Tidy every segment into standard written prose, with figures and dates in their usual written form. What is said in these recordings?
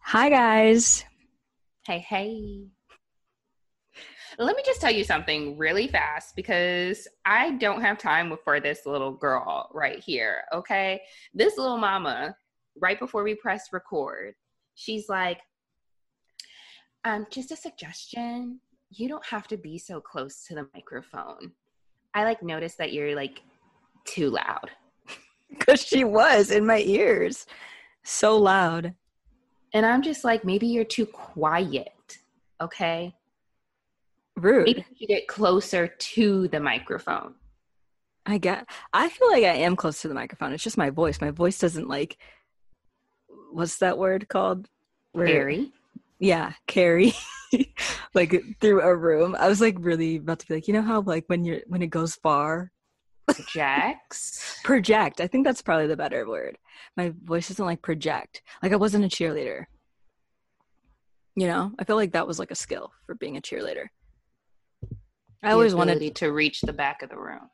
Hi, guys. Hey, hey. Let me just tell you something really fast because I don't have time for this little girl right here, okay? This little mama, right before we press record, she's like, just a suggestion. You don't have to be so close to the microphone. I noticed that you're too loud. Because she was in my ears. So loud. And I'm just like, maybe you're too quiet, okay? Rude. Maybe you get closer to the microphone. I feel like I am close to the microphone. It's just my voice. My voice doesn't what's that word called? Carry. Yeah, carry. Through a room. I was really about to be you know how when it goes far? Projects. Project. I think that's probably the better word. My voice doesn't project. I wasn't a cheerleader. You know, I feel like that was a skill for being a cheerleader. I always wanted to reach the back of the room.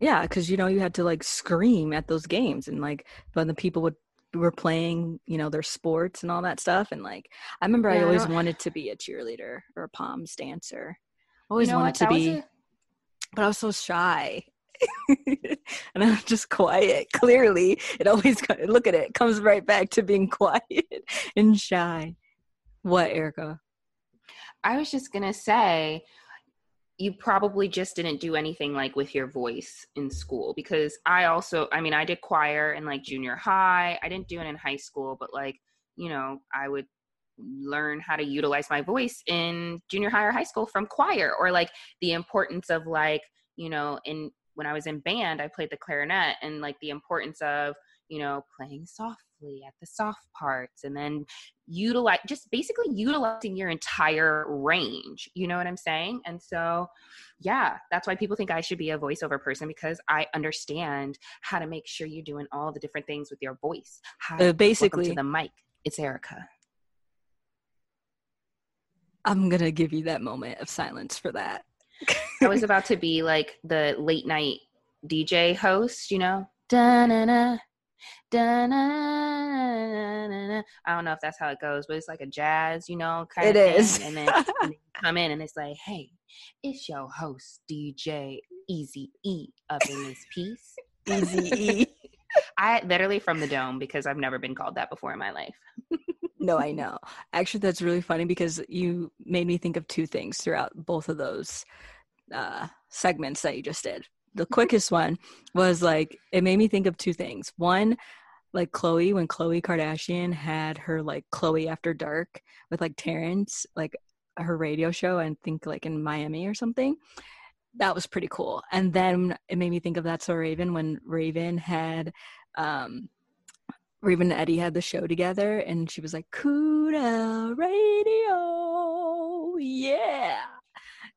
Yeah, because you know you had to scream at those games and when the people were playing, you know, their sports and all that stuff. And I remember I always wanted to be a cheerleader or a POMS dancer. Always wanted to be, but I was so shy. And I'm just quiet. Clearly, it always look at it comes right back to being quiet and shy. What, Erica? I was just gonna say, you probably just didn't do anything with your voice in school, because I did choir in junior high. I didn't do it in high school, but I would learn how to utilize my voice in junior high or high school from choir, or the importance of when I was in band, I played the clarinet, and the importance of, playing softly at the soft parts, and then utilizing your entire range. You know what I'm saying? And so, yeah, that's why people think I should be a voiceover person, because I understand how to make sure you're doing all the different things with your voice. Basically, welcome to the mic. It's Erica. I'm going to give you that moment of silence for that. I was about to be the late night DJ host, you know? Da-na-na, da-na-na-na-na. I don't know if that's how it goes, but it's a jazz, you know, kind of thing. It is. And then you come in and it's hey, it's your host, DJ Easy E up in this piece. Easy E. I literally from the dome, because I've never been called that before in my life. No, I know. Actually, that's really funny because you made me think of two things throughout both of those segments that you just did. The quickest one was it made me think of two things. One, Khloe, when Khloe Kardashian had her Khloe After Dark with Terrence, her radio show, I think in Miami or something. That was pretty cool. And then it made me think of That's So Raven, when Raven had Raven and Eddie had the show together, and she was Cuda Radio, yeah.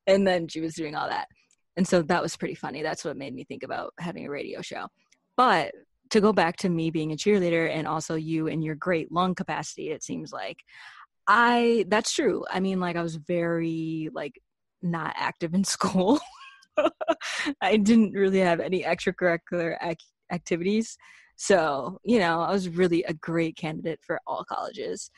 And then she was doing all that. And so that was pretty funny. That's what made me think about having a radio show. But to go back to me being a cheerleader, and also you and your great lung capacity, it seems that's true. I mean, I was very not active in school. I didn't really have any extracurricular activities. So, you know, I was really a great candidate for all colleges.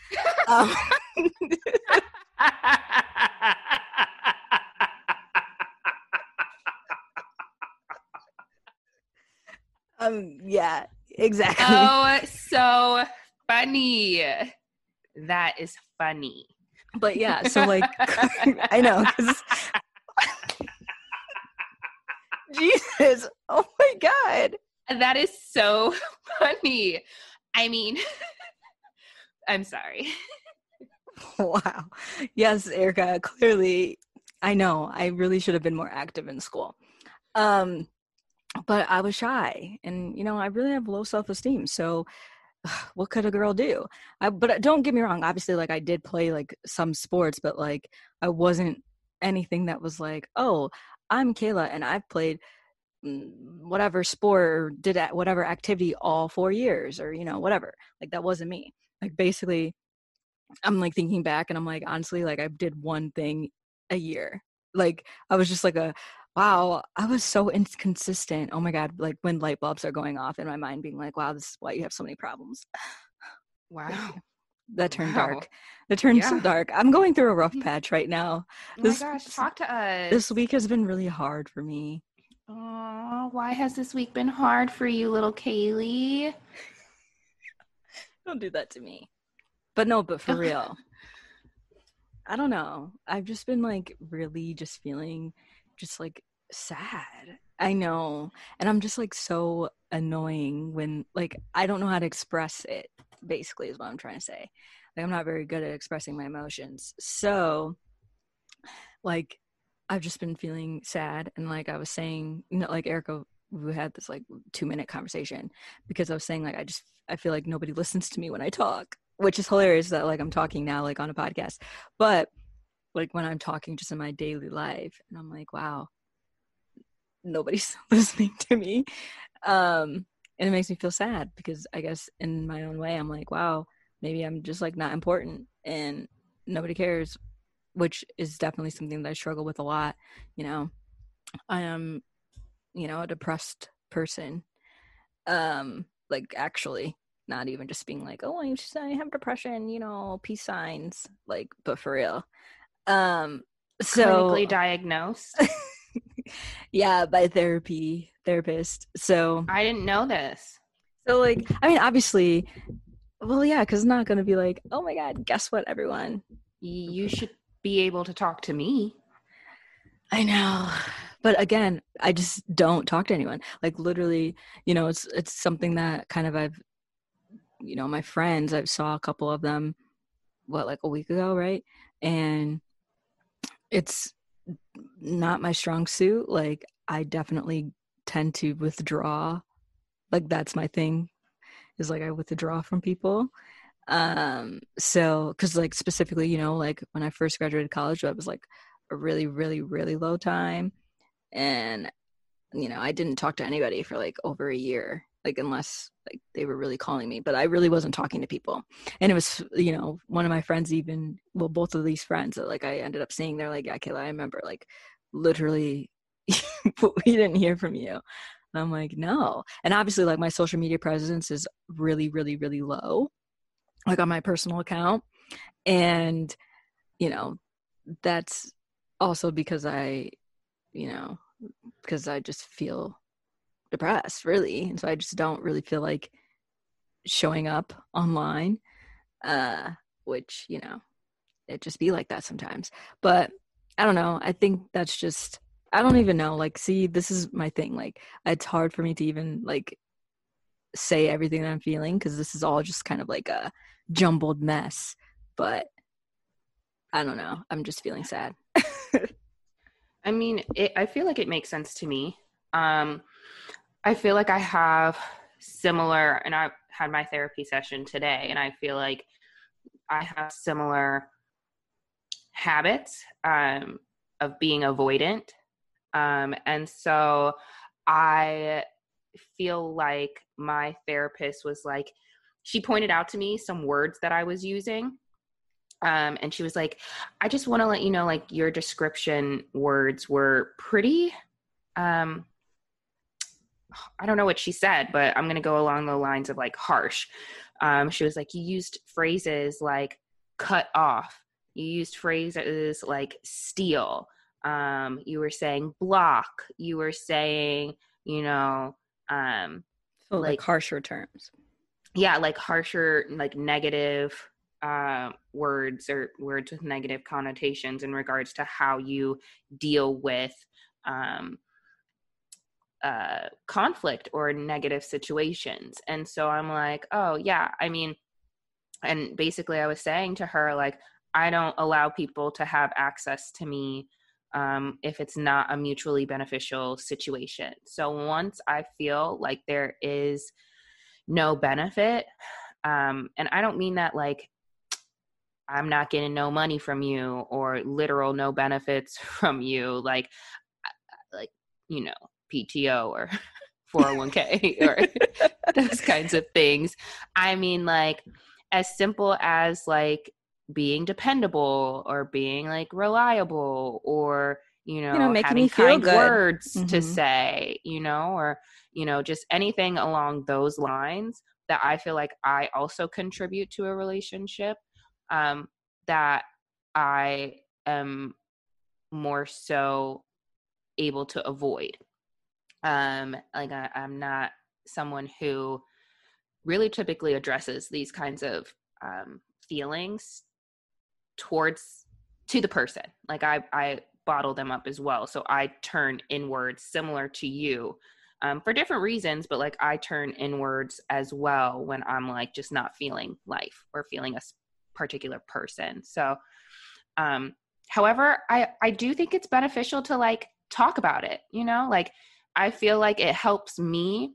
Yeah, exactly. Oh, so funny. That is funny. But yeah, so I know. Jesus. Oh my God. That is so funny. I mean, I'm sorry. Wow. Yes, Erica, clearly, I know, I really should have been more active in school. But I was shy, and, you know, I really have low self-esteem. So what could a girl do? But don't get me wrong. Obviously, I did play some sports, but I wasn't anything that was oh, I'm Kayla and I've played whatever sport or did whatever activity all 4 years, or, you know, whatever. That wasn't me. Basically, I'm thinking back, and I'm honestly, I did one thing a year. I was just a wow, I was so inconsistent. Oh my God. Like when light bulbs are going off in my mind being like, wow, this is why you have so many problems. Wow. That turned dark. That turned so dark. I'm going through a rough patch right now. Oh my gosh, talk to us. This week has been really hard for me. Oh, why has this week been hard for you, little Kaylee? Don't do that to me. But no, but for real. I don't know. I've just been like really just feeling just like sad. I know. And I'm just like so annoying when like I don't know how to express it, basically is what I'm trying to say. Like I'm not very good at expressing my emotions. So like I've just been feeling sad. And like I was saying, you know, like Erica, we had this like 2-minute conversation because I was saying like I feel like nobody listens to me when I talk. Which is hilarious that like I'm talking now like on a podcast, but like when I'm talking just in my daily life and I'm like, wow, nobody's listening to me. And it makes me feel sad because I guess in my own way, I'm like, wow, maybe I'm just like not important and nobody cares, which is definitely something that I struggle with a lot. You know, I am, you know, a depressed person, like actually. Not even just being like, oh, I have depression, you know, peace signs, like, but for real. So clinically diagnosed. Yeah, by therapist. So I didn't know this. So like, I mean, obviously, well, yeah, because it's not going to be like, oh my God, guess what, everyone? You should be able to talk to me. I know. But again, I just don't talk to anyone. Like literally, you know, it's something that kind of I've, you know, my friends, I saw a couple of them, like a week ago, right? And it's not my strong suit. Like, I definitely tend to withdraw. Like, that's my thing, is like I withdraw from people. So, because like specifically, you know, like when I first graduated college, I was like a really, really, really low time. And, you know, I didn't talk to anybody for like over a year. Like, unless like they were really calling me, but I really wasn't talking to people. And it was, you know, one of my friends even, well, both of these friends that like I ended up seeing, they're like, yeah, Kayla, I remember like literally we didn't hear from you. And I'm like, no. And obviously like my social media presence is really, really, really low, like on my personal account. And, you know, that's also because I just feel depressed, really. And so I just don't really feel like showing up online, which, you know, it just be like that sometimes. But I don't know. I think that's just, I don't even know. Like, see, this is my thing. Like, it's hard for me to even like say everything that I'm feeling because this is all just kind of like a jumbled mess. But I don't know. I'm just feeling sad. I mean, I feel like it makes sense to me. I feel like I have similar, and I had my therapy session today, and I feel like I have similar habits, of being avoidant. And so I feel like my therapist was like, she pointed out to me some words that I was using. And she was like, I just want to let you know, like your description words were pretty, I don't know what she said, but I'm going to go along the lines of like harsh. She was like, you used phrases like cut off. You used phrases like steal. You were saying block. You were saying, you know, like harsher terms. Yeah. Like harsher, like negative words or words with negative connotations in regards to how you deal with, conflict or negative situations. And so I'm like, oh yeah, I mean, and basically I was saying to her, like, I don't allow people to have access to me if it's not a mutually beneficial situation. So once I feel like there is no benefit, and I don't mean that like I'm not getting no money from you or literal no benefits from you, like you know, PTO or 401k or those kinds of things. I mean, like as simple as like being dependable or being like reliable or, making me feel good, words mm-hmm. to say, or, just anything along those lines that I feel like I also contribute to a relationship, that I am more so able to avoid. Like I'm not someone who really typically addresses these kinds of feelings to the person. Like I bottle them up as well. So I turn inwards, similar to you, for different reasons, but like I turn inwards as well when I'm like just not feeling life or feeling a particular person. So, however, I do think it's beneficial to like talk about it, like I feel like it helps me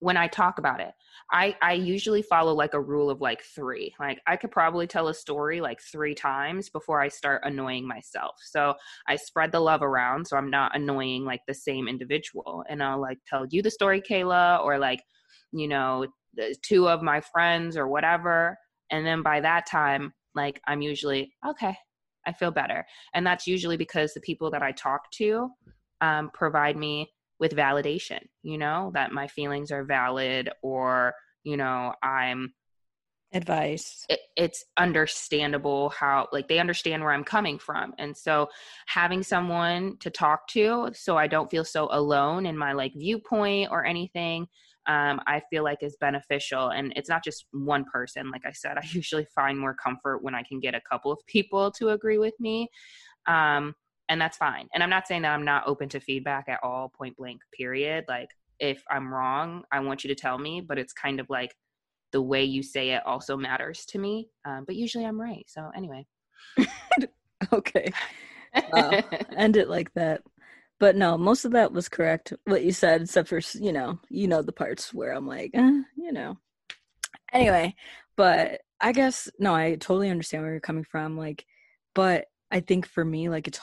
when I talk about it. I usually follow like a rule of like 3. Like I could probably tell a story like 3 times before I start annoying myself. So I spread the love around so I'm not annoying like the same individual. And I'll like tell you the story, Kayla, or like, the 2 of my friends or whatever. And then by that time, like I'm usually, okay, I feel better. And that's usually because the people that I talk to provide me with validation, that my feelings are valid, or, I'm advice. It's understandable how, like, they understand where I'm coming from. And so having someone to talk to, so I don't feel so alone in my like viewpoint or anything, I feel like is beneficial. And it's not just one person. Like I said, I usually find more comfort when I can get a couple of people to agree with me. And that's fine. And I'm not saying that I'm not open to feedback at all, point blank, period. Like if I'm wrong, I want you to tell me, but it's kind of like the way you say it also matters to me. But usually I'm right. So anyway. Okay. Wow. End it like that. But no, most of that was correct, what you said, except for, the parts where I'm like, Anyway, but I guess, no, I totally understand where you're coming from. Like, but I think for me, like,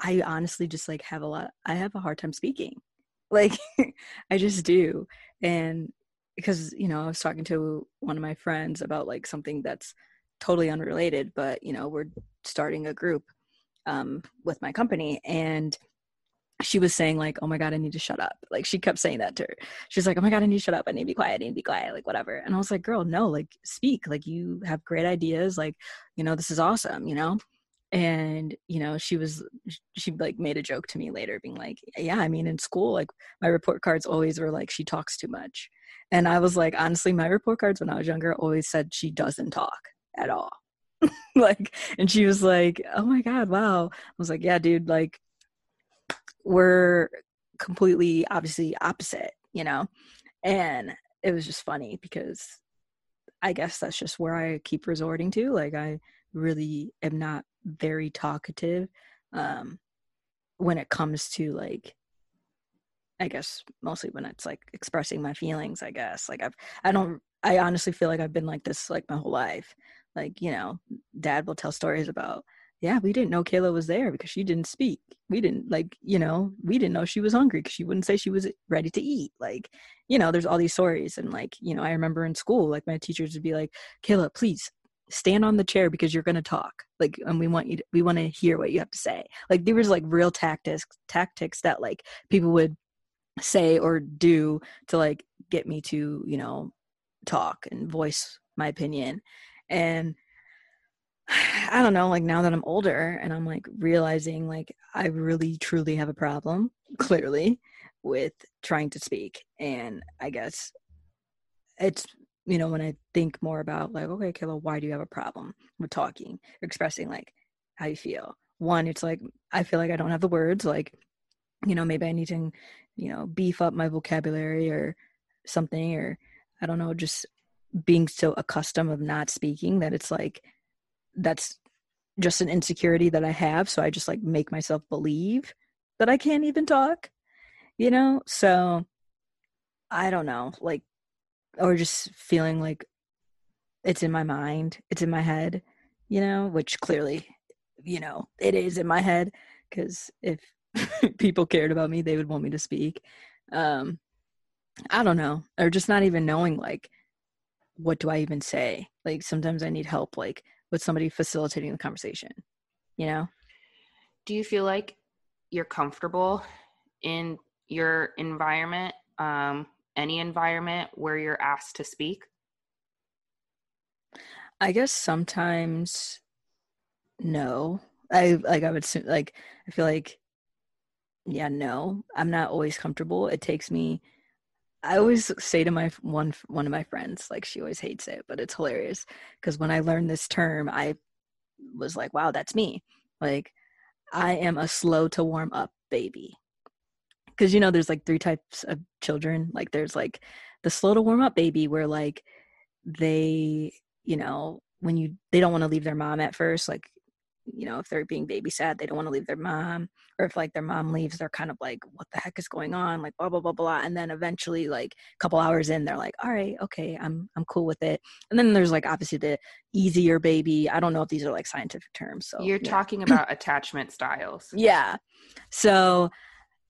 I honestly just, like, I have a hard time speaking. Like, I just do. And because, I was talking to one of my friends about, like, something that's totally unrelated, but, we're starting a group with my company. And she was saying, like, oh, my God, I need to shut up. Like, she kept saying that to her. She's like, oh, my God, I need to shut up. I need to be quiet. I need to be quiet. Like, whatever. And I was like, girl, no, like, speak. Like, you have great ideas. Like, this is awesome, And, she like made a joke to me later being like, yeah, I mean, in school, like my report cards always were like, she talks too much. And I was like, honestly, my report cards when I was younger always said she doesn't talk at all. Like, and she was like, oh my God, wow. I was like, yeah, dude, like we're completely obviously opposite, And it was just funny because I guess that's just where I keep resorting to. Like I really am not very talkative when it comes to like, I guess mostly when it's like expressing my feelings, I guess. Like I honestly feel like I've been like this like my whole life. Like, dad will tell stories about, yeah, we didn't know Kayla was there because she didn't speak. We didn't like, we didn't know she was hungry because she wouldn't say she was ready to eat. Like, there's all these stories. And like, I remember in school, like my teachers would be like, Kayla, please stand on the chair because you're going to talk. Like, and we want to hear what you have to say. Like there was like real tactics that like people would say or do to like get me to, talk and voice my opinion. And I don't know, like now that I'm older and I'm like realizing like I really truly have a problem clearly with trying to speak. And I guess it's, when I think more about like, okay, Kayla, why do you have a problem with talking, expressing like how you feel? One, it's like, I feel like I don't have the words, like, maybe I need to, beef up my vocabulary or something, or I don't know, just being so accustomed of not speaking that it's like, that's just an insecurity that I have. So I just like make myself believe that I can't even talk, So I don't know, like, or just feeling like it's in my mind, it's in my head, which clearly, it is in my head, because if people cared about me, they would want me to speak. I don't know, or just not even knowing, like, what do I even say? Like, sometimes I need help, like, with somebody facilitating the conversation, Do you feel like you're comfortable in your environment, any environment where you're asked to speak? I guess sometimes no. I'm not always comfortable. It takes me, I always say to my one of my friends, like, she always hates it, but it's hilarious because when I learned this term, I was like, wow, that's me. Like, I am a slow to warm up baby. Because, you know, there's like three types of children. Like, there's like the slow to warm up baby where, like, they, you know, they don't want to leave their mom at first. Like, you know, if they're being babysat, they don't want to leave their mom, or if like their mom leaves, they're kind of like, what the heck is going on? Like, blah, blah, blah, blah. And then eventually, like a couple hours in, they're like, all right, okay, I'm cool with it. And then there's like, obviously, the easier baby. I don't know if these are like scientific terms. So you're talking about attachment styles. Yeah. So,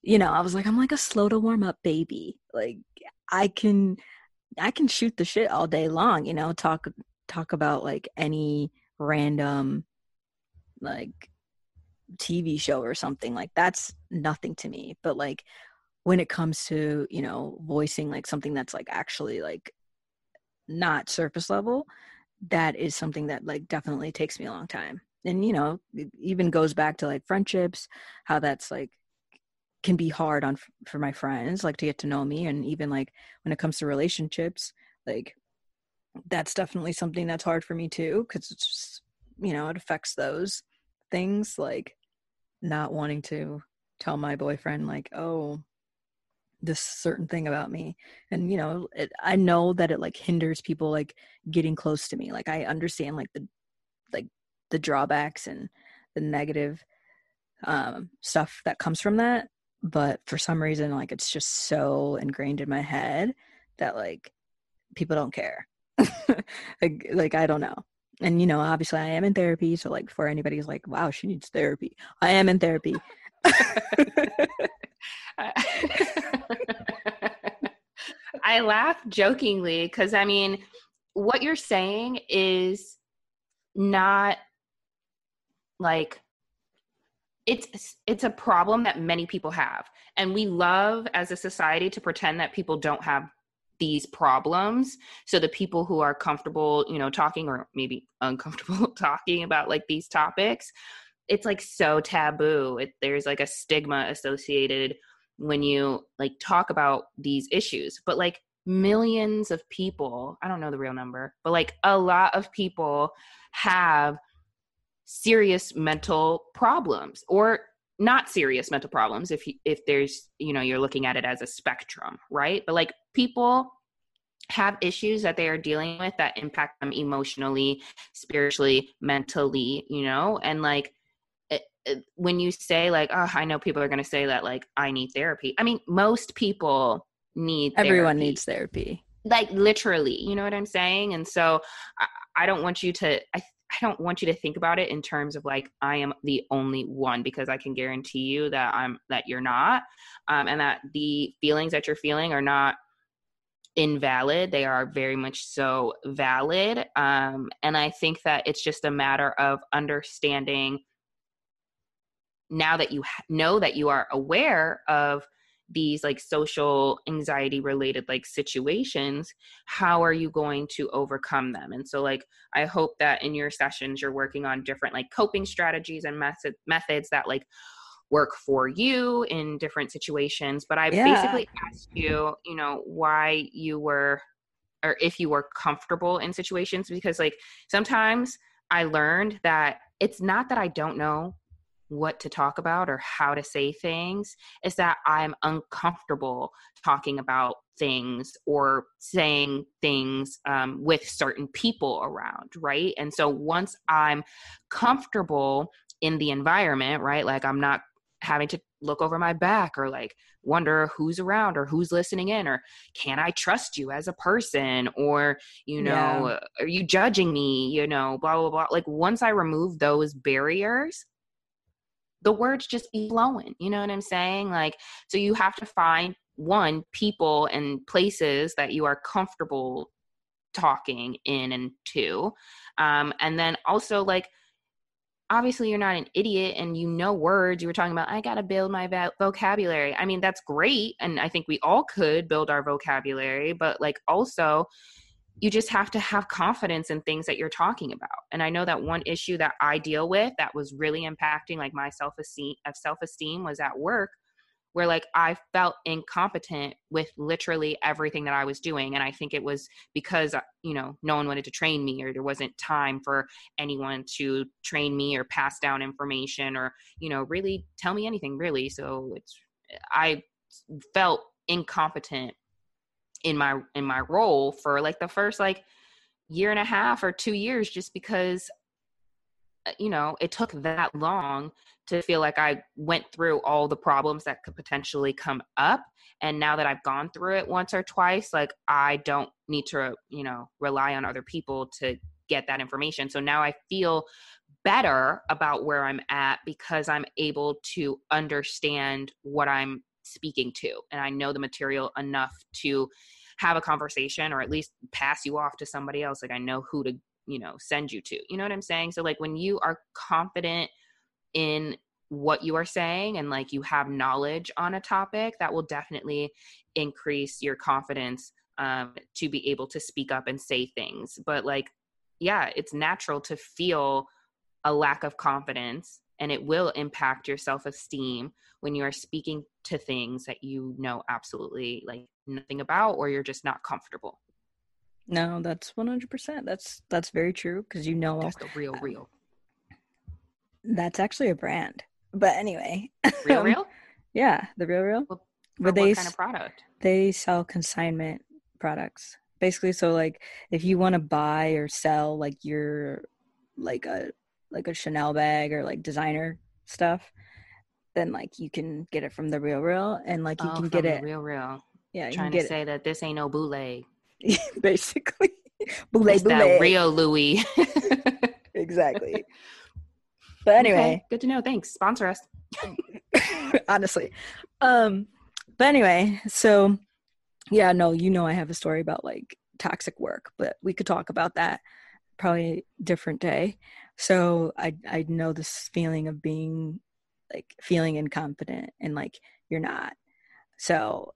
you know, I was like, I'm like a slow to warm up baby. Like, I can shoot the shit all day long, you know, talk about like any random like TV show or something. Like, that's nothing to me. But like when it comes to, you know, voicing like something that's like actually like not surface level, that is something that like definitely takes me a long time. And, you know, it even goes back to like friendships, how that's like can be hard on for my friends, like to get to know me. And even like when it comes to relationships, like that's definitely something that's hard for me too, because it's just, you know, it affects those things, like not wanting to tell my boyfriend like, oh, this certain thing about me. And, you know, I know that it like hinders people like getting close to me. Like, I understand like the drawbacks and the negative stuff that comes from that. But for some reason, like, it's just so ingrained in my head that like people don't care. like, I don't know. And, you know, obviously I am in therapy. So like for anybody's like, wow, she needs therapy. I am in therapy. I laugh jokingly because, I mean, what you're saying is not like, it's a problem that many people have. And we love as a society to pretend that people don't have these problems. So the people who are comfortable, you know, talking, or maybe uncomfortable talking about like these topics, it's like so taboo. There's like a stigma associated when you like talk about these issues. But like millions of people, I don't know the real number, but like a lot of people have serious mental problems, or not serious mental problems if there's, you know, you're looking at it as a spectrum, right? But like people have issues that they are dealing with that impact them emotionally, spiritually, mentally, you know? And like when you say like, oh, I know people are going to say that like I need therapy. I mean, most people need therapy. Everyone needs therapy. Like literally, you know what I'm saying? And so I don't want you to I don't want you to think about it in terms of like, I am the only one, because I can guarantee you that you're not, and that the feelings that you're feeling are not invalid. They are very much so valid. And I think that it's just a matter of understanding now that you know that you are aware of these like social anxiety related like situations, how are you going to overcome them? And so like, I hope that in your sessions, you're working on different like coping strategies and methods that like work for you in different situations. But I basically asked you, you know, why you were, or if you were comfortable in situations, because like sometimes I learned that it's not that I don't know what to talk about or how to say things, is that I'm uncomfortable talking about things or saying things with certain people around, right? And so once I'm comfortable in the environment, right, like I'm not having to look over my back or like wonder who's around or who's listening in, or can I trust you as a person, or, you know, are you judging me, you know, blah, blah, blah. Like once I remove those barriers, the words just be flowing, you know what I'm saying? Like, so you have to find one, people and places that you are comfortable talking in, and two, and then also like, obviously you're not an idiot and you know words. You were talking about, I got to build my vocabulary. I mean, that's great. And I think we all could build our vocabulary, but like also you just have to have confidence in things that you're talking about. And I know that one issue that I deal with that was really impacting like my self-esteem was at work, where like I felt incompetent with literally everything that I was doing. And I think it was because, you know, no one wanted to train me, or there wasn't time for anyone to train me or pass down information or, you know, really tell me anything really. So I felt incompetent in my role for like the first like year and a half or 2 years, just because, you know, it took that long to feel like I went through all the problems that could potentially come up. And now that I've gone through it once or twice, like I don't need to, you know, rely on other people to get that information. So now I feel better about where I'm at because I'm able to understand what I'm speaking to. And I know the material enough to have a conversation, or at least pass you off to somebody else. Like I know who to, you know, send you to, you know what I'm saying? So like when you are confident in what you are saying and like you have knowledge on a topic, that will definitely increase your confidence to be able to speak up and say things. But like, yeah, it's natural to feel a lack of confidence, and it will impact your self-esteem when you are speaking to things that you know absolutely like nothing about, or you're just not comfortable. No, that's 100%. That's very true, because you know that's the real real. That's actually a brand, but anyway, Real Real. Yeah, the Real Real. Well, but what kind of product? They sell consignment products, basically. So like, if you want to buy or sell like your like a Chanel bag or like designer stuff, then like you can get it from the Real Real, and like you can get it Real Real. Yeah, you trying can get to say it. That this ain't no bootleg. Basically, bootleg. That real Louis. Exactly. But anyway, okay, good to know. Thanks. Sponsor us. Honestly. But anyway, so yeah, no, you know, I have a story about like toxic work, but we could talk about that probably a different day. So I know this feeling of being like feeling incompetent and like you're not. So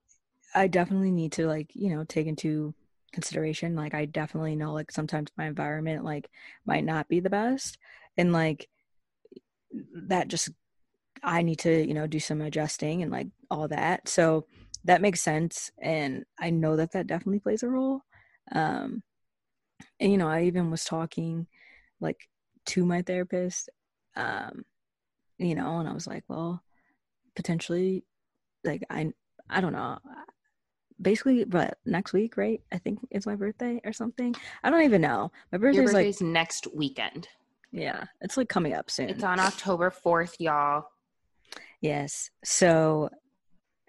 I definitely need to like, you know, take into consideration. Like I definitely know like sometimes my environment like might not be the best, and like that just I need to, you know, do some adjusting and like all that. So that makes sense, and I know that that definitely plays a role. And you know, I even was talking like to my therapist, you know, and I was like, well, potentially like I don't know, basically, but next week, right? I think it's my birthday or something. I don't even know. My birthday's like next weekend. Yeah, it's like coming up soon. It's on October 4th, y'all. Yes. So,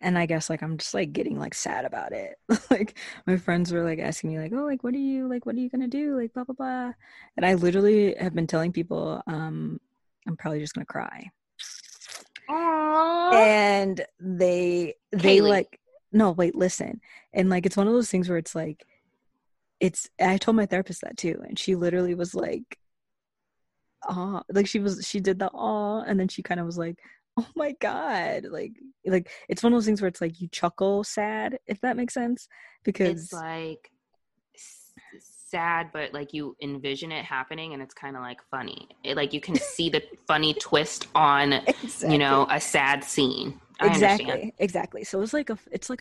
and I guess like I'm just like getting like sad about it. Like my friends were like asking me like, oh, like what are you gonna do? Like blah blah blah. And I literally have been telling people, I'm probably just gonna cry. Aww. And they Kaylee. Like no wait listen, and like it's one of those things where it's like it's I told my therapist that too, and she literally was like, oh, like she did the aw, and then she kind of was like, oh my god, like it's one of those things where it's like you chuckle sad, if that makes sense, because it's like sad but like you envision it happening, and it's kind of like funny, it, like you can see the funny twist on exactly. You know, a sad scene. Exactly. So it's like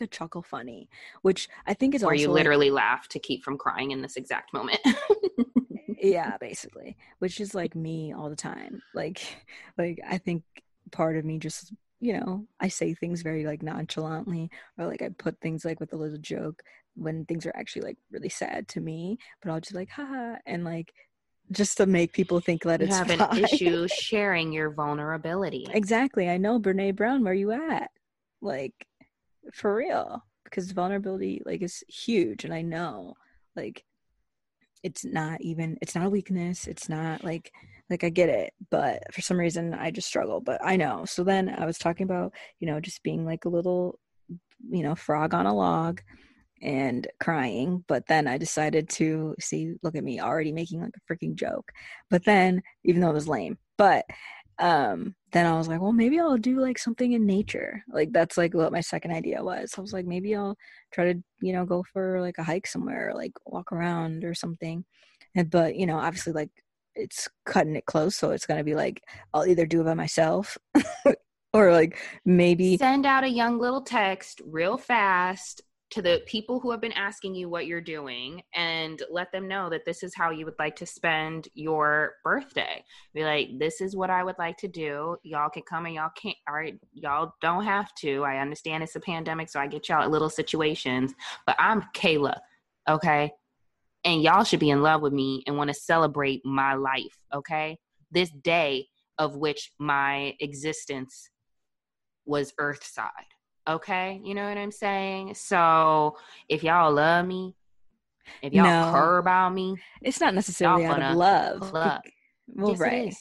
a chuckle funny, which I think is where also you literally like, laugh to keep from crying in this exact moment. Yeah, basically, which is like me all the time. Like I think part of me just, you know, I say things very like nonchalantly, or like I put things like with a little joke when things are actually like really sad to me, but I'll just like haha, and like just to make people think that it's fine. You have an issue sharing your vulnerability. Exactly. I know, Brene Brown, where you at? Like for real, because vulnerability like is huge, and I know like it's not a weakness, it's not like I get it, but for some reason I just struggle, but I know. So then I was talking about, you know, just being like a little, you know, frog on a log and crying, but then I decided to look at me already making like a freaking joke, but then even though it was lame, But then I was like, well, maybe I'll do like something in nature. Like that's like what my second idea was. I was like, maybe I'll try to, you know, go for like a hike somewhere, or, like walk around or something. And, but you know, obviously like it's cutting it close. So it's going to be like, I'll either do it by myself or like maybe send out a young little text real fast to the people who have been asking you what you're doing and let them know that this is how you would like to spend your birthday. Be like, this is what I would like to do. Y'all can come and y'all can't, all right, y'all don't have to. I understand it's a pandemic, so I get y'all little situations, but I'm Khloe, okay? And y'all should be in love with me and want to celebrate my life, okay? This day of which my existence was earthside. Okay, you know what I'm saying? So if y'all love me, if y'all care about me, it's not necessarily out of love. Well, yes, right.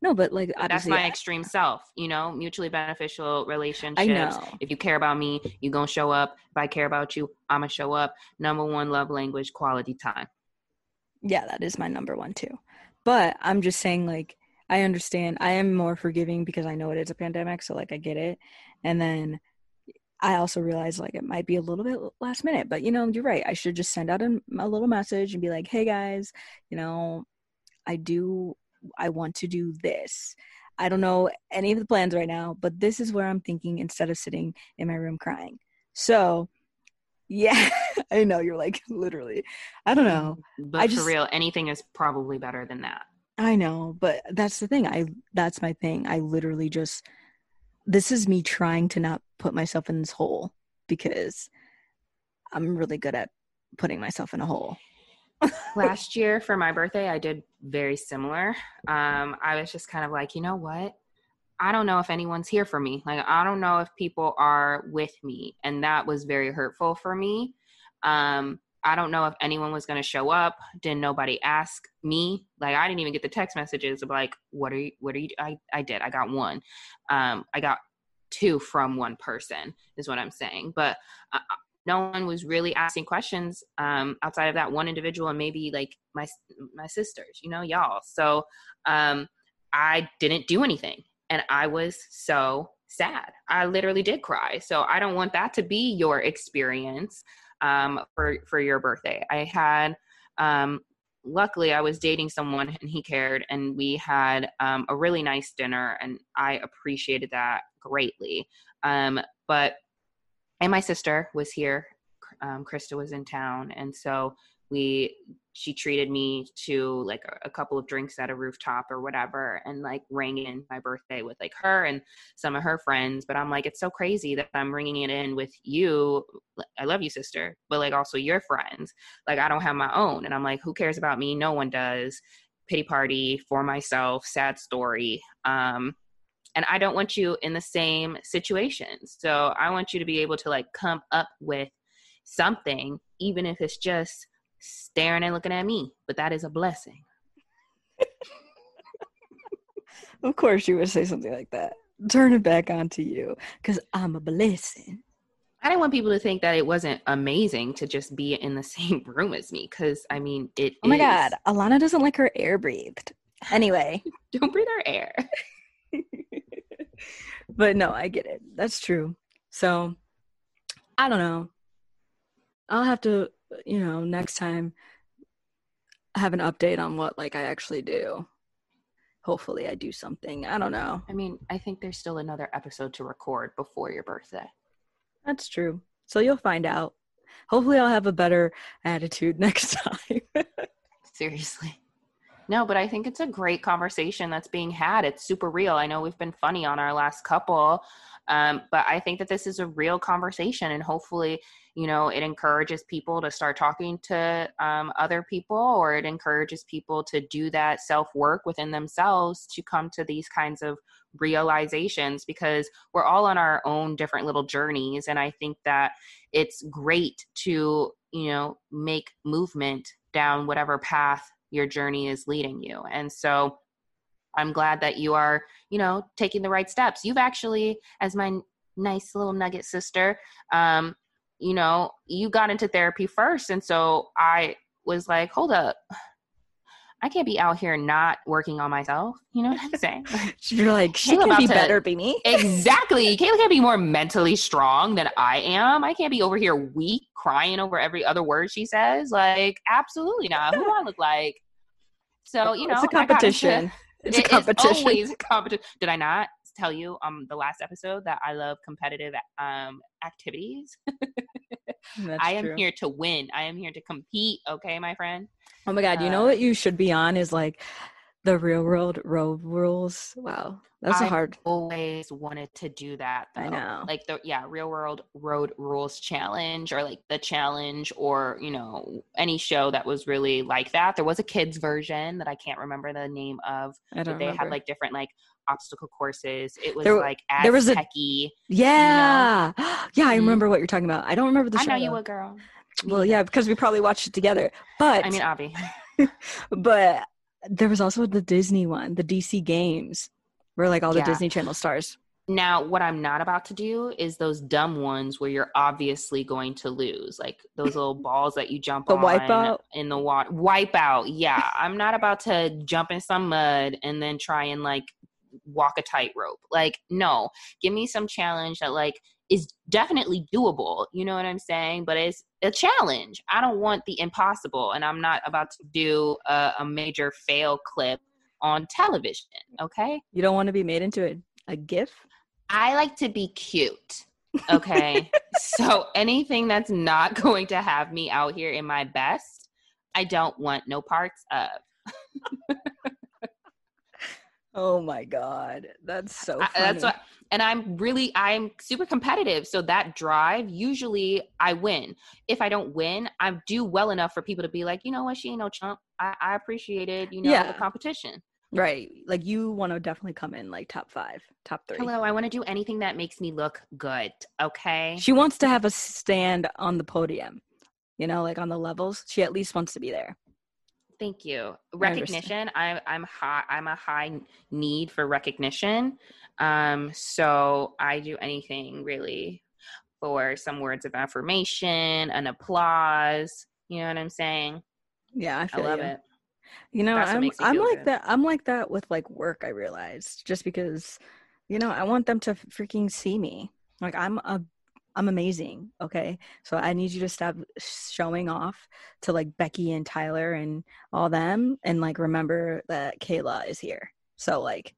No, but like obviously, that's my extreme self, you know, mutually beneficial relationships. I know. If you care about me, you're going to show up. If I care about you, I'm going to show up. Number one love language, quality time. Yeah, that is my number one too. But I'm just saying, like, I understand. I am more forgiving because I know it is a pandemic. So like I get it. And then I also realize like it might be a little bit last minute, but you know, you're right. I should just send out a little message and be like, hey guys, you know, I want to do this. I don't know any of the plans right now, but this is where I'm thinking instead of sitting in my room crying. So yeah, I know you're like, literally, I don't know. But for real, anything is probably better than that. I know, but that's the thing. That's my thing. I literally just, this is me trying to not put myself in this hole because I'm really good at putting myself in a hole. Last year for my birthday, I did very similar. I was just kind of like, you know what? I don't know if anyone's here for me. Like, I don't know if people are with me. And that was very hurtful for me. I don't know if anyone was going to show up. Didn't nobody ask me? Like, I didn't even get the text messages of like, what are you, I did. I got one. I got two from one person is what I'm saying. But no one was really asking questions outside of that one individual and maybe like my sisters, you know, y'all. So I didn't do anything and I was so sad. I literally did cry. So I don't want that to be your experience. For your birthday. I had, luckily I was dating someone and he cared and we had, a really nice dinner and I appreciated that greatly. But my sister was here. Krista was in town. And so she treated me to like a couple of drinks at a rooftop or whatever and like rang in my birthday with like her and some of her friends. But I'm like, it's so crazy that I'm ringing it in with you. I love you, sister, but like also your friends. Like I don't have my own. And I'm like, who cares about me? No one does. Pity party for myself. Sad story. And I don't want you in the same situation. So I want you to be able to like come up with something, even if it's just staring and looking at me, but that is a blessing. Of course you would say something like that. Turn it back onto you because I'm a blessing. I didn't want people to think that it wasn't amazing to just be in the same room as me because I mean it oh my is. God, Alana doesn't like her air breathed. Anyway. Don't breathe our air. But no, I get it. That's true. So I don't know. I'll have to, you know, next time have an update on what like I actually do. Hopefully I do something. I don't know. I mean, I think there's still another episode to record before your birthday. That's true. So you'll find out. Hopefully I'll have a better attitude next time. Seriously. No, but I think it's a great conversation that's being had. It's super real. I know we've been funny on our last couple, but I think that this is a real conversation and hopefully, you know, it encourages people to start talking to other people, or it encourages people to do that self-work within themselves to come to these kinds of realizations because we're all on our own different little journeys. And I think that it's great to, you know, make movement down whatever path your journey is leading you. And so I'm glad that you are, you know, taking the right steps. You've actually, as my nice little nugget sister, you know, you got into therapy first. And so I was like, hold up. I can't be out here not working on myself. You know what I'm saying? You're like, she can be better than me. Exactly. Kayla can't be more mentally strong than I am. I can't be over here weak, crying over every other word she says. Like, absolutely not. Who do I look like? So, you know. It's a competition. It's always a competition. Did I not tell you on the last episode that I love competitive activities? I am here to win. I am here to compete. Okay, my friend. Oh my God. You know what you should be on is like the Real World Road Rules. Wow. That's hard. I always wanted to do that, though. I know. Like Real World Road Rules Challenge, or like the challenge, or, you know, any show that was really like that. There was a kids version that I can't remember the name of. They had like different like obstacle courses. It was there was techie. Yeah. You know? Yeah. I remember what you're talking about. I don't remember the show. I know you would, girl. Well, yeah, because we probably watched it together, but I mean, obvi. But there was also the Disney one, the DC Games. We're like all the Disney Channel stars. Now, what I'm not about to do is those dumb ones where you're obviously going to lose. Like those little balls that you jump on. The Wipeout? In the water. Wipeout, yeah. I'm not about to jump in some mud and then try and like walk a tightrope. Like, no. Give me some challenge that like is definitely doable. You know what I'm saying? But it's a challenge. I don't want the impossible. And I'm not about to do a major fail clip on television, okay? You don't want to be made into a gif? I like to be cute, okay? So anything that's not going to have me out here in my best, I don't want no parts of. Oh my God. That's so funny. I'm super competitive. So that drive, usually I win. If I don't win, I do well enough for people to be like, you know what? She ain't no chump. I appreciated, the competition. Right. Like you want to definitely come in like top 5, top 3. Hello. I want to do anything that makes me look good. Okay. She wants to have a stand on the podium, you know, like on the levels. She at least wants to be there. Thank you. Recognition. I'm a high need for recognition. So I do anything really for some words of affirmation, an applause. You know what I'm saying? Yeah, I love it. You know, I'm like good. That. I'm like that with like work. I realized just because, you know, I want them to freaking see me. Like I'm amazing. Okay. So I need you to stop showing off to like Becky and Tyler and all them. And like, remember that Kayla is here. So like,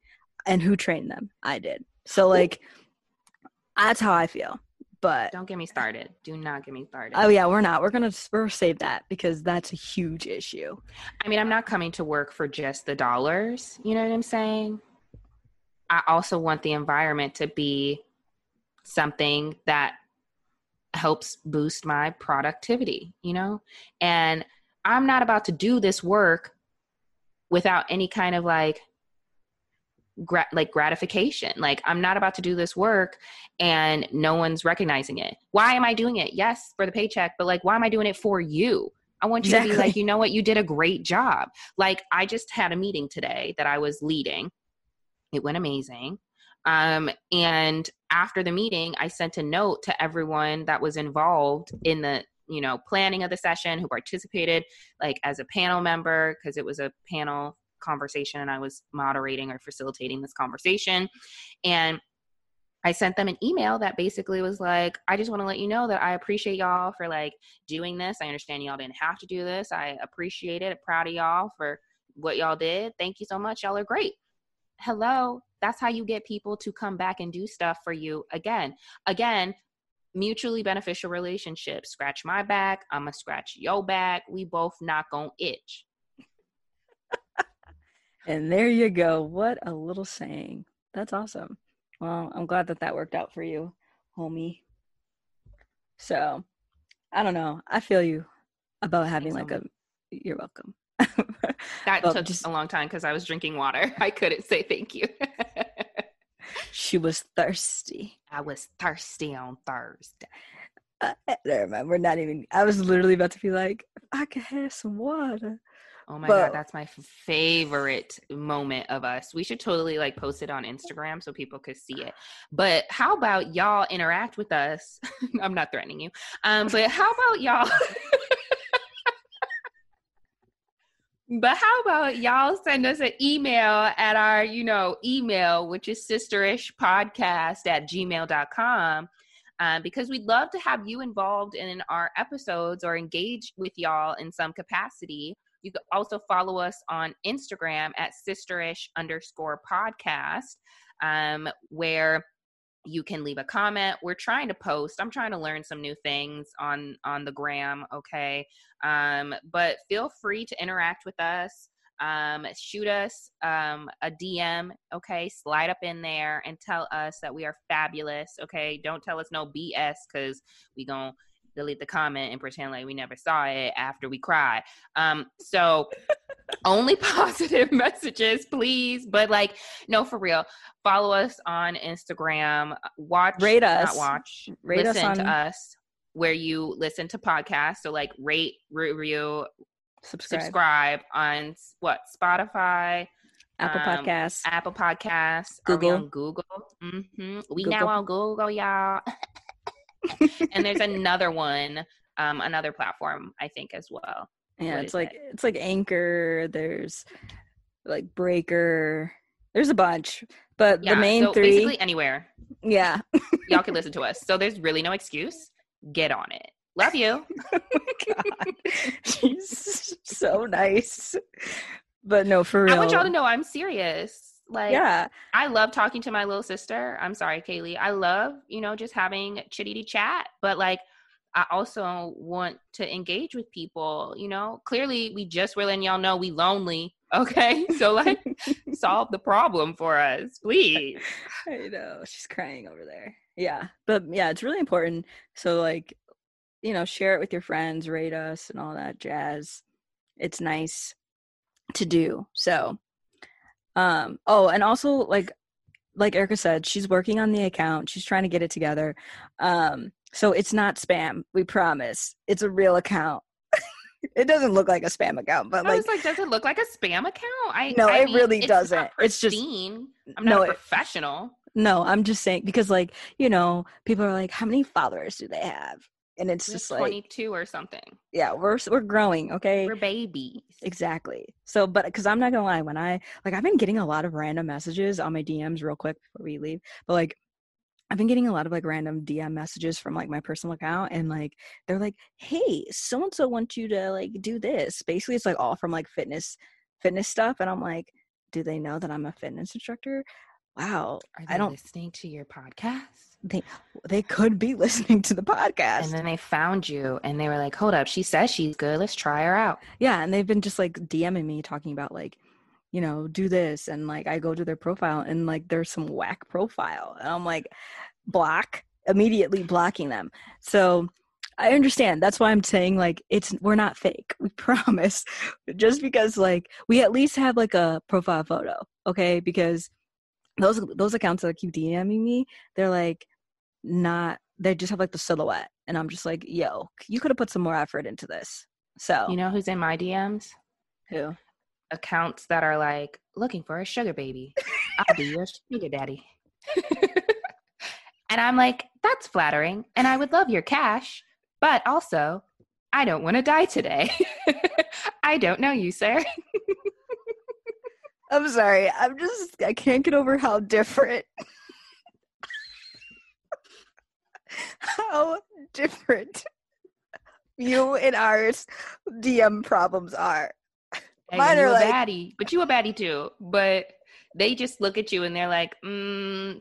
and who trained them? I did. So like, that's how I feel, but don't get me started. Do not get me started. Oh yeah. We're save that because that's a huge issue. I mean, I'm not coming to work for just the dollars. You know what I'm saying? I also want the environment to be something that helps boost my productivity, you know? And I'm not about to do this work without any kind of like gratification. Like I'm not about to do this work and no one's recognizing it. Why am I doing it? Yes, for the paycheck, but like why am I doing it for you? I want you to be like, you know what? You did a great job. Like I just had a meeting today that I was leading. It went amazing. And after the meeting, I sent a note to everyone that was involved in the, you know, planning of the session, who participated like as a panel member, because it was a panel conversation and I was moderating or facilitating this conversation. And I sent them an email that basically was like, I just want to let you know that I appreciate y'all for like doing this. I understand y'all didn't have to do this. I appreciate it. I'm proud of y'all for what y'all did. Thank you so much. Y'all are great. Hello. That's how you get people to come back and do stuff for you again. Again, mutually beneficial relationships. Scratch my back. I'm going to scratch your back. We both not going to itch. And there you go. What a little saying. That's awesome. Well, I'm glad that worked out for you, homie. So I don't know. I feel you about having you're welcome. That took a long time because I was drinking water. I couldn't say thank you. She was thirsty. I was thirsty on Thursday. Never mind. We're not even. I was literally about to be like, I could have some water. Oh my God, that's my favorite moment of us. We should totally like post it on Instagram so people could see it. But how about y'all interact with us? I'm not threatening you. But how about y'all? But how about y'all send us an email at our, email, which is sisterishpodcast@gmail.com, because we'd love to have you involved in our episodes or engage with y'all in some capacity. You can also follow us on Instagram at sisterish_podcast, where you can leave a comment. We're trying to post. I'm trying to learn some new things on the gram. Okay. But feel free to interact with us. Shoot us a DM. Okay. Slide up in there and tell us that we are fabulous. Okay. Don't tell us no BS, because we gonna delete the comment and pretend like we never saw it after we cry. So only positive messages, please. But no, for real, follow us on Instagram. Rate us. Not watch. Rate listen us on- to us where you listen to podcasts. So rate, review, subscribe on Spotify, Apple Podcasts, Google. Are we on Google? Mm-hmm. We Google. Now on Google, y'all. And there's another one, another platform, I think, as well. Yeah, it's like Anchor. There's Breaker. There's a bunch, but yeah, the main three. Basically anywhere. Yeah, y'all can listen to us. So there's really no excuse. Get on it. Love you. Oh my God. She's so nice. But no, for real. I want y'all to know I'm serious. Yeah. I love talking to my little sister. I'm sorry, Kaylee. I love, just having chitty chat. But I also want to engage with people, Clearly, we just were letting y'all know we lonely. Okay? So, solve the problem for us, please. I know. She's crying over there. Yeah. But, yeah, it's really important. So, share it with your friends, rate us, and all that jazz. It's nice to do. So... and also like Erica said, she's working on the account. She's trying to get it together. So it's not spam. We promise. It's a real account. It doesn't look like a spam account, but does it look like a spam account? I mean, really it's doesn't. Not pristine. It's just, I'm not a professional. No, I'm just saying, because people are how many followers do they have? And it's just 22 or something. Yeah, we're growing, okay? We're babies. Exactly. So, but because I'm not gonna lie, when I've been getting a lot of random messages on my DMs real quick before we leave. But I've been getting a lot of random DM messages from my personal account, and they're hey, so and so wants you to do this. Basically, it's all from fitness stuff, and I'm do they know that I'm a fitness instructor? Wow. Are they listening to your podcast? They could be listening to the podcast. And then they found you and they were hold up, she says she's good. Let's try her out. Yeah. And they've been just DMing me talking about do this. And I go to their profile and there's some whack profile. And I'm immediately blocking them. So I understand. That's why I'm saying we're not fake. We promise. Just because we at least have a profile photo. Okay. Because those accounts that keep DMing me, they're not, they just have the silhouette, and I'm just yo, you could have put some more effort into this. So you know who's in my DMs? Who? Accounts that are looking for a sugar baby. I'll be your sugar daddy. And I'm that's flattering, and I would love your cash, but also I don't want to die today. I don't know you, sir. I'm sorry. I can't get over how different. How different you and ours DM problems are. And mine are baddie, but you a baddie too. But they just look at you and they're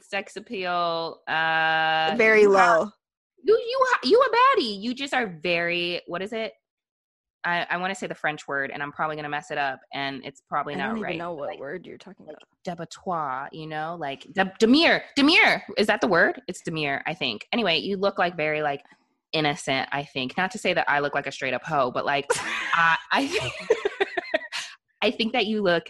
sex appeal. Very low. You a baddie. You just are very, what is it? I want to say the French word, and I'm probably going to mess it up, and it's probably not right. I don't even know what word you're talking about. Debattoir, demure. Demure. Is that the word? It's demure, I think. Anyway, you look very innocent, I think. Not to say that I look like a straight up hoe, but I think that you look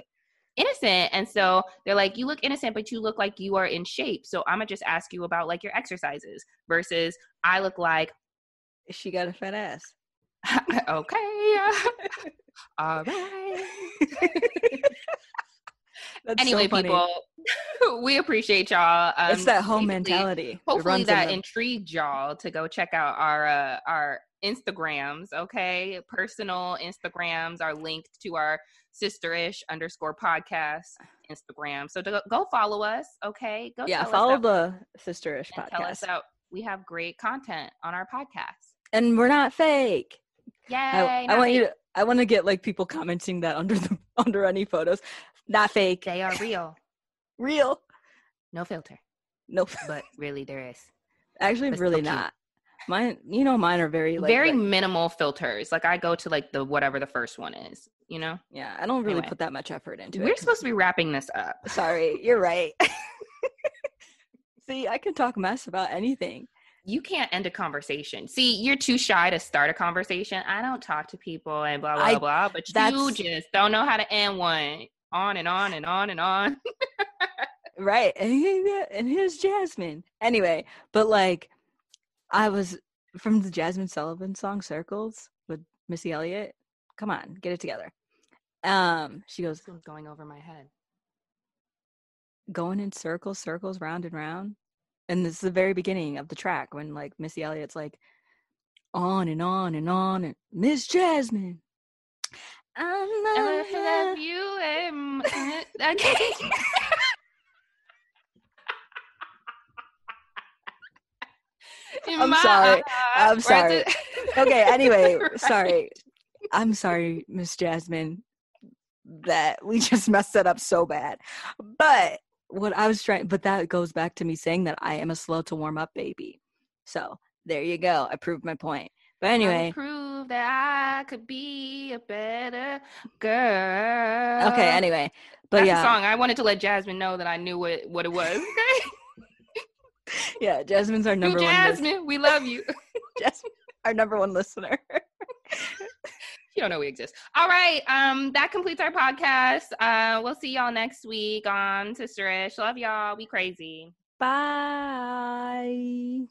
innocent. And so they're you look innocent, but you look you are in shape. So I'm going to just ask you about your exercises versus I look like. She got a fat ass. Okay. All right. That's anyway, so people, we appreciate y'all. It's that home mentality. Hopefully that intrigued y'all to go check out our Instagrams, okay? Personal Instagrams are linked to our sisterish_podcast Instagram. So go follow us, okay? Go follow the Sisterish Podcast. Tell us out. We have great content on our podcast. And we're not fake. Yay. I want to get like people commenting that under any photos. Not fake. They are real. Real. No filter. Nope. But really there is. Actually, but really not. Mine, mine are very minimal filters. Like I go to like the whatever the first one is, you know? Yeah. I don't really put that much effort into it. We're supposed to be wrapping this up. Sorry. You're right. See, I can talk mess about anything. You can't end a conversation. See, you're too shy to start a conversation. I don't talk to people and blah, blah, blah. But you just don't know how to end one. On and on and on and on. Right. And here's Jasmine. Anyway, but like I was from the Jasmine Sullivan song Circles with Missy Elliott. Come on, get it together. She goes, this one's going over my head. Going in circles, circles, round and round. And this is the very beginning of the track when like Missy Elliott's like on and on and on and Miss Jasmine. I love you. Okay. I'm sorry. Okay. Anyway, right. Sorry. I'm sorry, Miss Jasmine, that we just messed it up so bad. But what I was but that goes back to me saying that I am a slow to warm up baby. So there you go. I proved my point. But anyway, I proved that I could be a better girl. Okay. Anyway, but that's a song. I wanted to let Jasmine know that I knew what it was. Okay. Yeah, Jasmine's our number one listener. Jasmine, we love you. Jasmine, our number one listener. You don't know we exist. All right. That completes our podcast. We'll see y'all next week on Sisterish. Love y'all. We crazy. Bye.